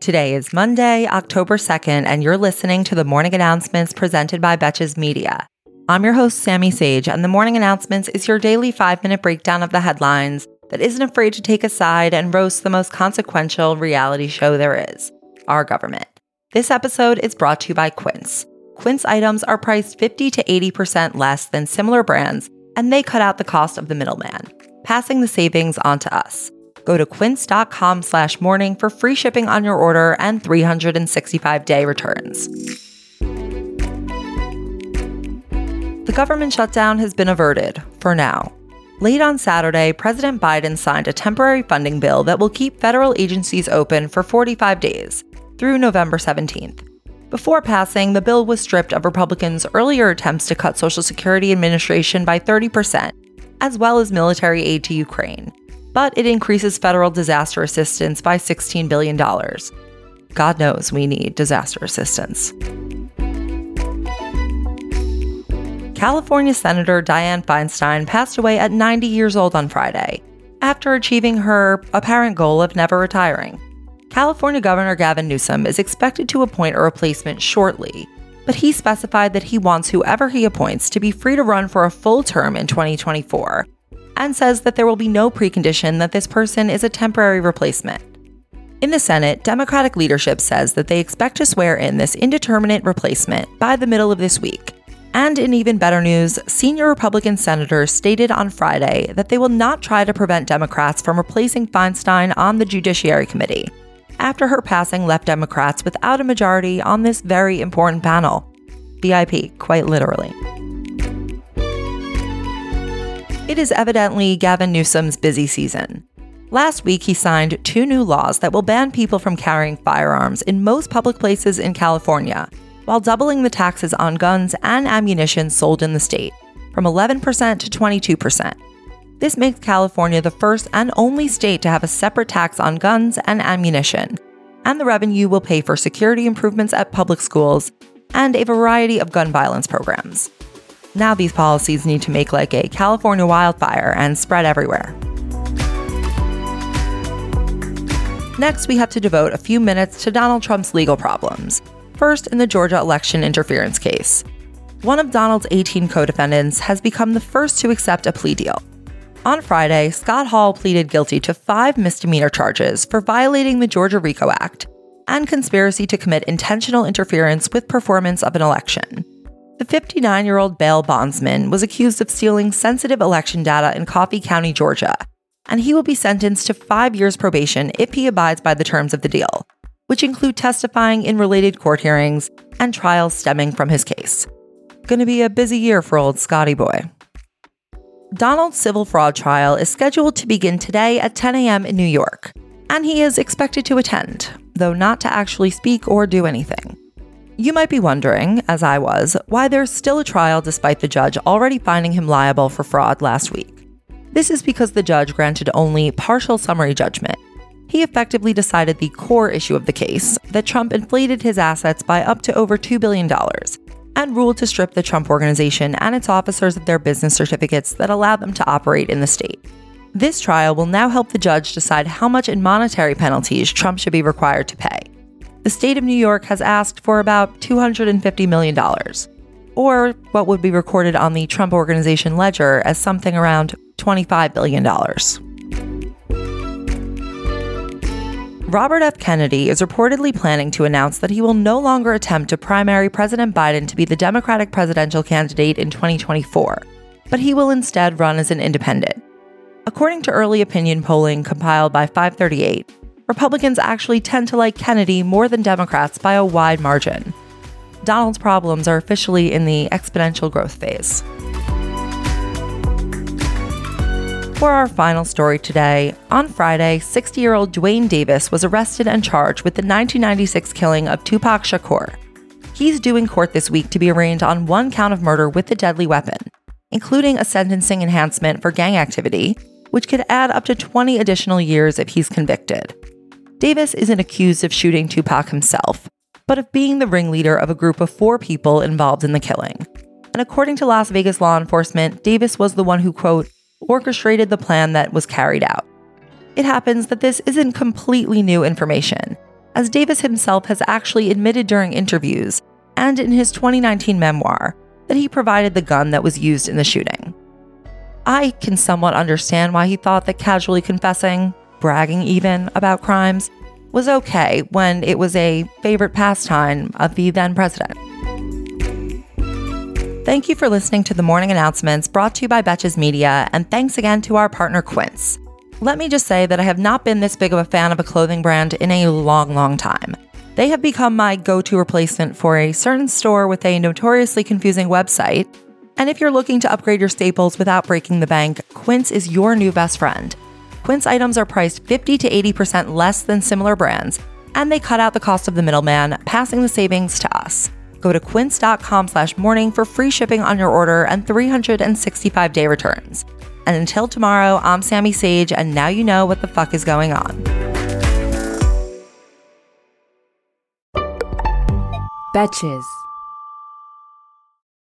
Today is Monday, October 2nd, and you're listening to the Morning Announcements presented by Betches Media. I'm your host, Sammy Sage, and the Morning Announcements is your daily 5-minute breakdown of the headlines that isn't afraid to take a side and roast the most consequential reality show there is, our government. This episode is brought to you by Quince. Quince items are priced 50 to 80% less than similar brands, and they cut out the cost of the middleman, passing the savings on to us. Go to quince.com/morning for free shipping on your order and 365-day returns. The government shutdown has been averted, for now. Late on Saturday, President Biden signed a temporary funding bill that will keep federal agencies open for 45 days, through November 17th. Before passing, the bill was stripped of Republicans' earlier attempts to cut Social Security administration by 30%, as well as military aid to Ukraine. But it increases federal disaster assistance by $16 billion. God knows we need disaster assistance. California Senator Dianne Feinstein passed away at 90 years old on Friday, after achieving her apparent goal of never retiring. California Governor Gavin Newsom is expected to appoint a replacement shortly, but he specified that he wants whoever he appoints to be free to run for a full term in 2024. And says that there will be no precondition that this person is a temporary replacement. In the Senate, Democratic leadership says that they expect to swear in this indeterminate replacement by the middle of this week. And in even better news, senior Republican senators stated on Friday that they will not try to prevent Democrats from replacing Feinstein on the Judiciary Committee, after her passing left Democrats without a majority on this very important panel. VIP, quite literally. It is evidently Gavin Newsom's busy season. Last week, he signed 2 new laws that will ban people from carrying firearms in most public places in California, while doubling the taxes on guns and ammunition sold in the state, from 11% to 22%. This makes California the first and only state to have a separate tax on guns and ammunition, and the revenue will pay for security improvements at public schools and a variety of gun violence programs. Now these policies need to make like a California wildfire and spread everywhere. Next, we have to devote a few minutes to Donald Trump's legal problems. First, in the Georgia election interference case. One of Donald's 18 co-defendants has become the first to accept a plea deal. On Friday, Scott Hall pleaded guilty to 5 misdemeanor charges for violating the Georgia RICO Act and conspiracy to commit intentional interference with performance of an election. The 59-year-old bail bondsman was accused of stealing sensitive election data in Coffee County, Georgia, and he will be sentenced to 5 years probation if he abides by the terms of the deal, which include testifying in related court hearings and trials stemming from his case. Gonna be a busy year for old Scotty boy. Donald's civil fraud trial is scheduled to begin today at 10 a.m. in New York, and he is expected to attend, though not to actually speak or do anything. You might be wondering, as I was, why there's still a trial despite the judge already finding him liable for fraud last week. This is because the judge granted only partial summary judgment. He effectively decided the core issue of the case, that Trump inflated his assets by up to over $2 billion, and ruled to strip the Trump Organization and its officers of their business certificates that allow them to operate in the state. This trial will now help the judge decide how much in monetary penalties Trump should be required to pay. The state of New York has asked for about $250 million, or what would be recorded on the Trump Organization ledger as something around $25 billion. Robert F. Kennedy is reportedly planning to announce that he will no longer attempt to primary President Biden to be the Democratic presidential candidate in 2024, but he will instead run as an independent. According to early opinion polling compiled by FiveThirtyEight, Republicans actually tend to like Kennedy more than Democrats by a wide margin. Donald's problems are officially in the exponential growth phase. For our final story today, on Friday, 60-year-old Dwayne Davis was arrested and charged with the 1996 killing of Tupac Shakur. He's due in court this week to be arraigned on 1 count of murder with a deadly weapon, including a sentencing enhancement for gang activity, which could add up to 20 additional years if he's convicted. Davis isn't accused of shooting Tupac himself, but of being the ringleader of a group of 4 people involved in the killing. And according to Las Vegas law enforcement, Davis was the one who, quote, orchestrated the plan that was carried out. It happens that this isn't completely new information, as Davis himself has actually admitted during interviews and in his 2019 memoir that he provided the gun that was used in the shooting. I can somewhat understand why he thought that casually confessing, bragging even, about crimes was okay when it was a favorite pastime of the then president. Thank you for listening to The Morning Announcements, brought to you by Betches Media, and thanks again to our partner Quince. Let me just say that I have not been this big of a fan of a clothing brand in a long, long time. They have become my go-to replacement for a certain store with a notoriously confusing website. And if you're looking to upgrade your staples without breaking the bank, Quince is your new best friend. Quince items are priced 50 to 80% less than similar brands, and they cut out the cost of the middleman, passing the savings to us. Go to quince.com/morning for free shipping on your order and 365-day returns. And until tomorrow, I'm Sammy Sage, and now you know what the fuck is going on. Betches.